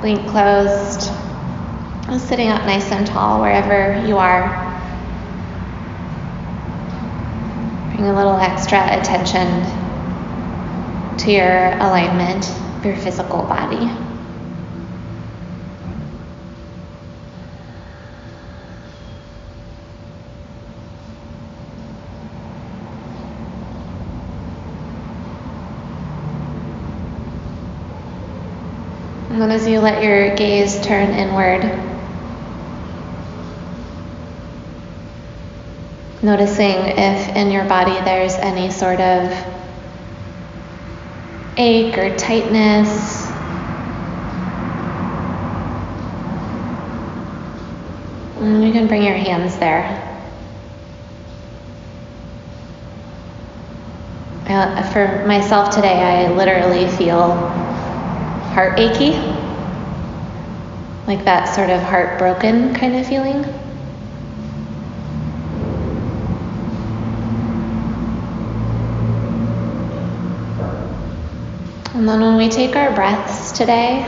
blink closed, and sitting up nice and tall wherever you are. Bring a little extra attention to your alignment of your physical body. And then as you let your gaze turn inward, noticing if in your body there's any sort of ache or tightness, and you can bring your hands there. For myself today, I literally feel heart achy, like that sort of heartbroken kind of feeling. And then when we take our breaths today,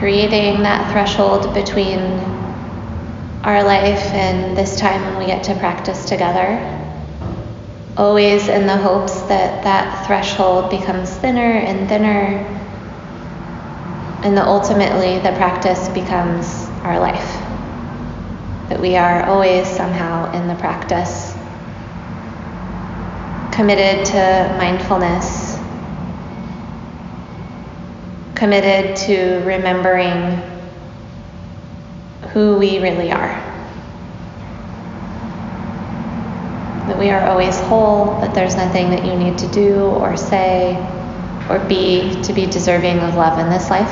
creating that threshold between our life and this time when we get to practice together, always in the hopes that that threshold becomes thinner and thinner, and that ultimately the practice becomes our life. That we are always somehow in the practice, committed to mindfulness, committed to remembering who we really are. That we are always whole, that there's nothing that you need to do or say or be to be deserving of love in this life.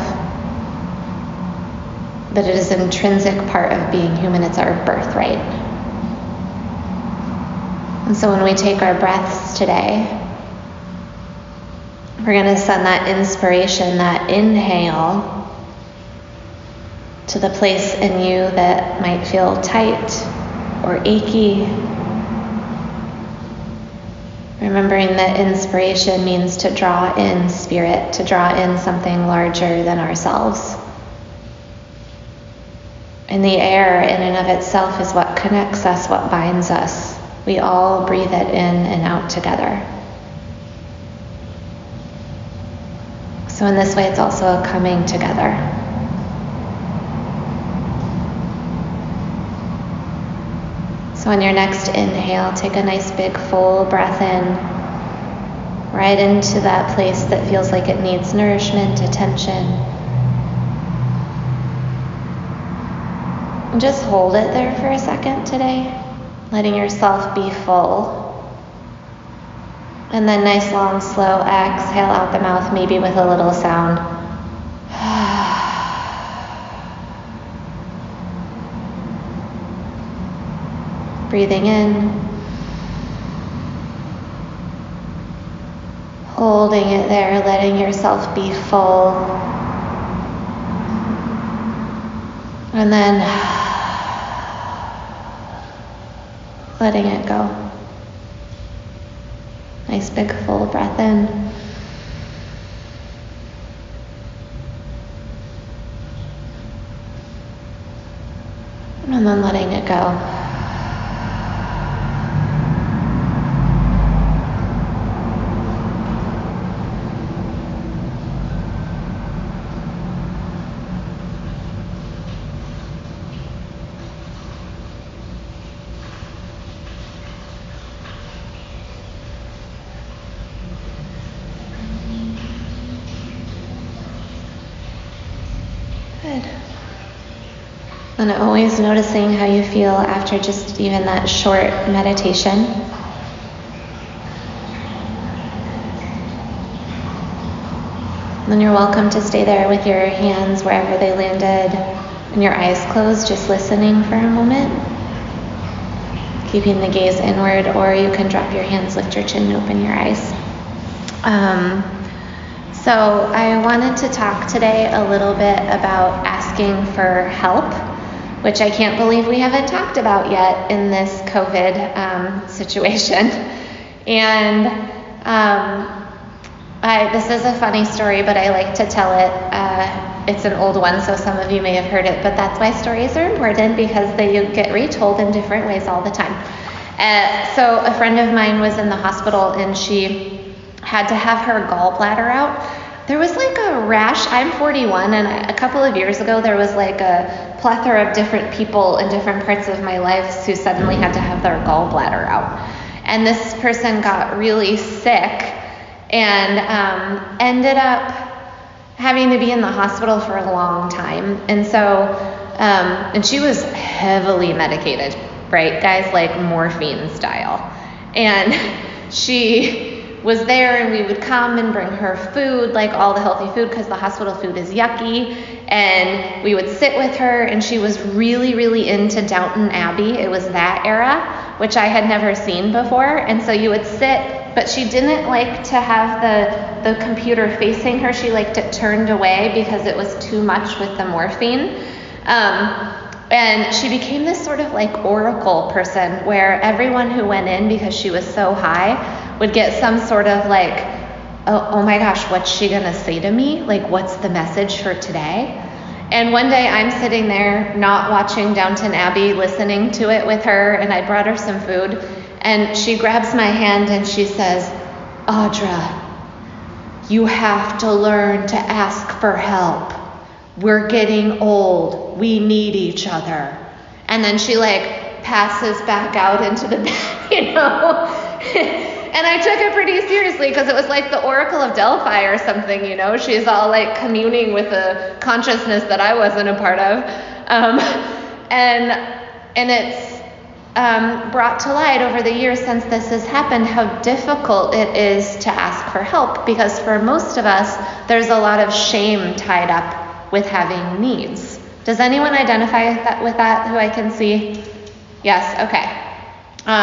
That it is an intrinsic part of being human, it's our birthright. And so when we take our breaths today, we're going to send that inspiration, that inhale, to the place in you that might feel tight or achy. Remembering that inspiration means to draw in spirit, to draw in something larger than ourselves. And the air in and of itself is what connects us, what binds us. We all breathe it in and out together. So in this way, it's also a coming together. So on your next inhale, take a nice big full breath in, right into that place that feels like it needs nourishment, attention. And just hold it there for a second today, letting yourself be full. And then nice long slow exhale out the mouth, maybe with a little sound. Breathing in, holding it there, letting yourself be full, and then letting it go. Nice big full breath in. And then letting it go. And always noticing how you feel after just even that short meditation. Then you're welcome to stay there with your hands wherever they landed and your eyes closed, just listening for a moment, keeping the gaze inward, or you can drop your hands, lift your chin, open your eyes. So I wanted to talk today a little bit about asking for help, which I can't believe we haven't talked about yet in this COVID situation. And This is a funny story, but I like to tell it. It's an old one, so some of you may have heard it, but that's why stories are important, because they get retold in different ways all the time. So a friend of mine was in the hospital, and she had to have her gallbladder out. There was like a rash. I'm 41, and a couple of years ago, there was like a plethora of different people in different parts of my life who suddenly had to have their gallbladder out. And this person got really sick and ended up having to be in the hospital for a long time. And so, and she was heavily medicated, right? Guys, like morphine style. And she was there, and we would come and bring her food, like all the healthy food, because the hospital food is yucky, and we would sit with her, and she was really, really into Downton Abbey. It was that era, which I had never seen before, and so you would sit, but she didn't like to have the computer facing her. She liked it turned away because it was too much with the morphine. And she became this sort of like oracle person, where everyone who went in, because she was so high, would get some sort of like, oh my gosh, what's she gonna say to me? Like, what's the message for today? And one day I'm sitting there not watching Downton Abbey, listening to it with her, and I brought her some food, and she grabs my hand and she says, "Audra, you have to learn to ask for help. We're getting old. We need each other." And then she like passes back out into the back, you know? And I took it pretty seriously, because it was like the Oracle of Delphi or something, you know? She's all like communing with a consciousness that I wasn't a part of. And it's brought to light over the years since this has happened how difficult it is to ask for help, because for most of us, there's a lot of shame tied up with having needs. Does anyone identify with that who I can see? Yes, okay.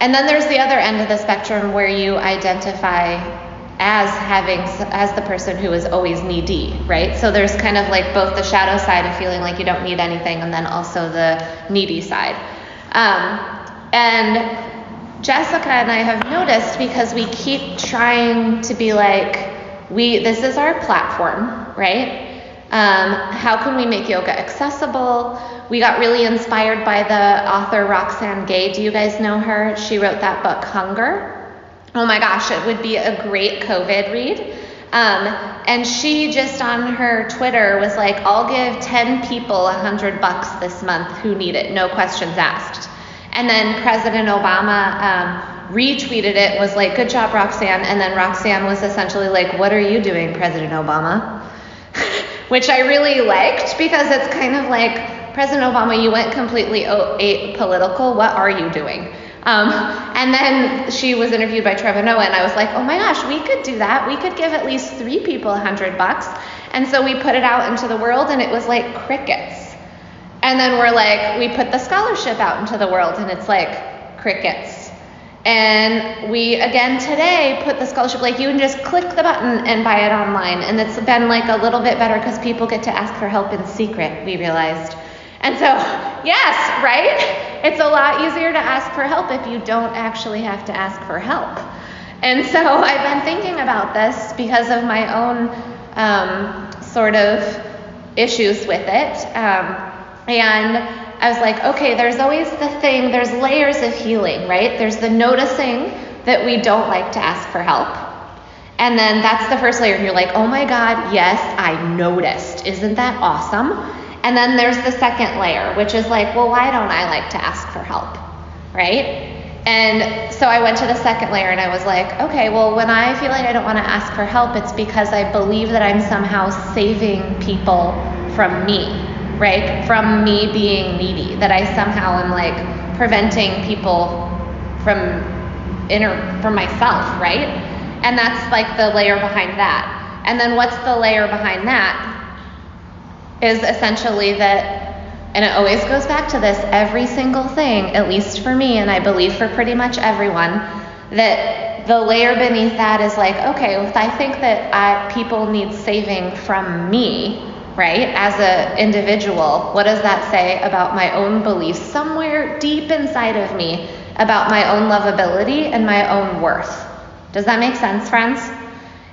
And then there's the other end of the spectrum where you identify as the person who is always needy, right? So there's kind of like both the shadow side of feeling like you don't need anything, and then also the needy side. And Jessica and I have noticed, because we keep trying to be like, this is our platform, right? How can we make yoga accessible? We got really inspired by the author Roxane Gay. Do you guys know her? She wrote that book, Hunger. Oh my gosh, it would be a great COVID read. And she just on her Twitter was like, "I'll give 10 people $100 this month who need it, no questions asked." And then President Obama retweeted it, was like, "Good job, Roxane." And then Roxane was essentially like, "What are you doing, President Obama?" Which I really liked, because it's kind of like, President Obama, you went completely apolitical. What are you doing? And then she was interviewed by Trevor Noah, and I was like, oh my gosh, we could do that. We could give at least 3 people $100. And so we put it out into the world, and it was like crickets. And then we're like, we put the scholarship out into the world, and it's like crickets. And we, again today, put the scholarship, like you can just click the button and buy it online. And it's been like a little bit better, because people get to ask for help in secret, we realized. And so, yes, right? It's a lot easier to ask for help if you don't actually have to ask for help. And so I've been thinking about this because of my own sort of issues with it. And I was like, okay, there's always the thing, there's layers of healing, right? There's the noticing that we don't like to ask for help. And then that's the first layer. And you're like, oh my God, yes, I noticed. Isn't that awesome? And then there's the second layer, which is like, well, why don't I like to ask for help, right? And so I went to the second layer, and I was like, okay, well, when I feel like I don't want to ask for help, it's because I believe that I'm somehow saving people from me, right? From me being needy, that I somehow am like preventing people from myself, right? And that's like the layer behind that. And then what's the layer behind that is essentially that, and it always goes back to this, every single thing, at least for me, and I believe for pretty much everyone, that the layer beneath that is like, okay, if I think that people need saving from me, right? As an individual, what does that say about my own beliefs somewhere deep inside of me about my own lovability and my own worth? Does that make sense, friends?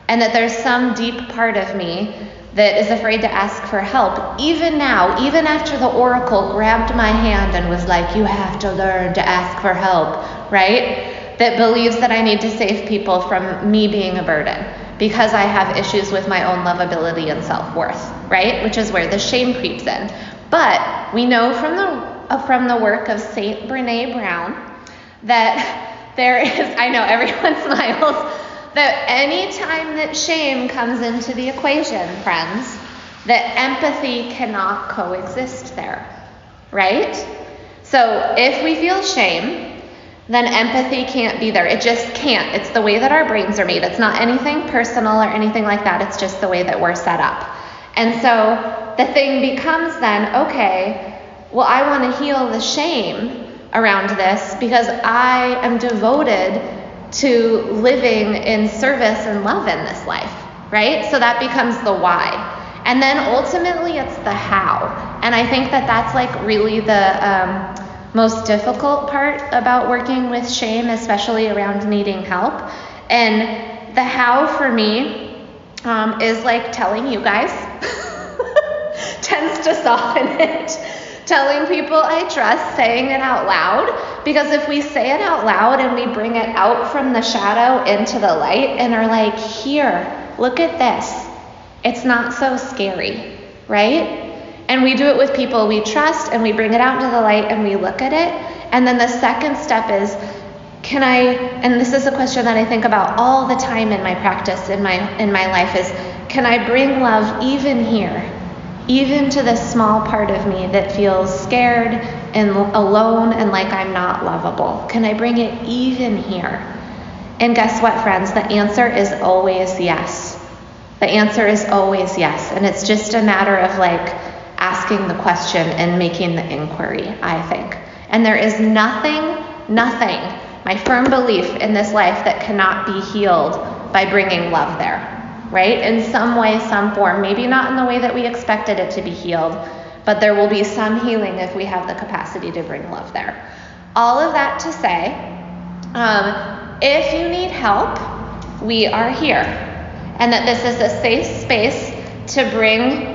and that there's some deep part of me that is afraid to ask for help, even now, even after the oracle grabbed my hand and was like, you have to learn to ask for help, right? That believes that I need to save people from me being a burden because I have issues with my own lovability and self-worth, right? Which is where the shame creeps in. But we know from the work of Saint Brené Brown that there is, I know everyone smiles, that any time that shame comes into the equation, friends, that empathy cannot coexist there, right? So if we feel shame, then empathy can't be there. It just can't. It's the way that our brains are made. It's not anything personal or anything like that. It's just the way that we're set up. And so the thing becomes then, okay, well, I want to heal the shame around this because I am devoted to living in service and love in this life, right? So that becomes the why. And then ultimately it's the how. And I think that that's like really the most difficult part about working with shame, especially around needing help. And the how for me is like telling you guys, tends to soften it. Telling people I trust, saying it out loud, because if we say it out loud and we bring it out from the shadow into the light and are like, here, look at this, it's not so scary, right? And we do it with people we trust and we bring it out into the light and we look at it. And then the second step is, can I, and this is a question that I think about all the time in my practice, in my life is, can I bring love even here? Even to this small part of me that feels scared and alone and like I'm not lovable. Can I bring it even here? And guess what, friends? The answer is always yes. The answer is always yes. And it's just a matter of like asking the question and making the inquiry, I think. And there is nothing, my firm belief in this life that cannot be healed by bringing love there. Right? In some way, some form, maybe not in the way that we expected it to be healed, but there will be some healing if we have the capacity to bring love there. All of that to say, if you need help, we are here, and that this is a safe space to bring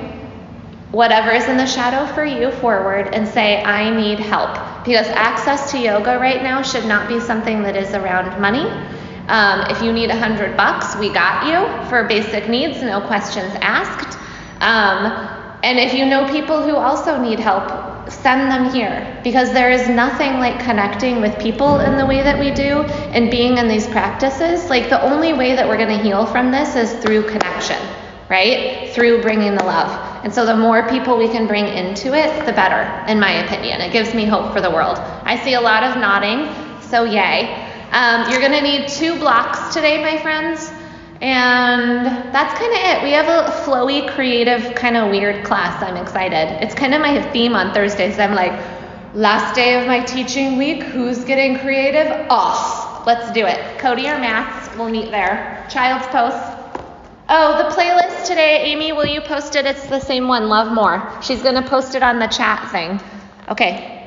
whatever is in the shadow for you forward and say, I need help, because access to yoga right now should not be something that is around money. If you need $100, we got you for basic needs, no questions asked. And if you know people who also need help, send them here, because there is nothing like connecting with people in the way that we do and being in these practices. Like the only way that we're going to heal from this is through connection, right? Through bringing the love. And so the more people we can bring into it, the better, in my opinion. It gives me hope for the world. I see a lot of nodding, so yay. You're going to need 2 blocks today, my friends, and that's kind of it. We have a flowy, creative, kind of weird class. I'm excited. It's kind of my theme on Thursdays. I'm like, last day of my teaching week, who's getting creative? Us. Let's do it. Cody or Matt's, we'll meet there. Child's post. Oh, the playlist today, Amy, will you post it? It's the same one, Love More. She's going to post it on the chat thing. Okay.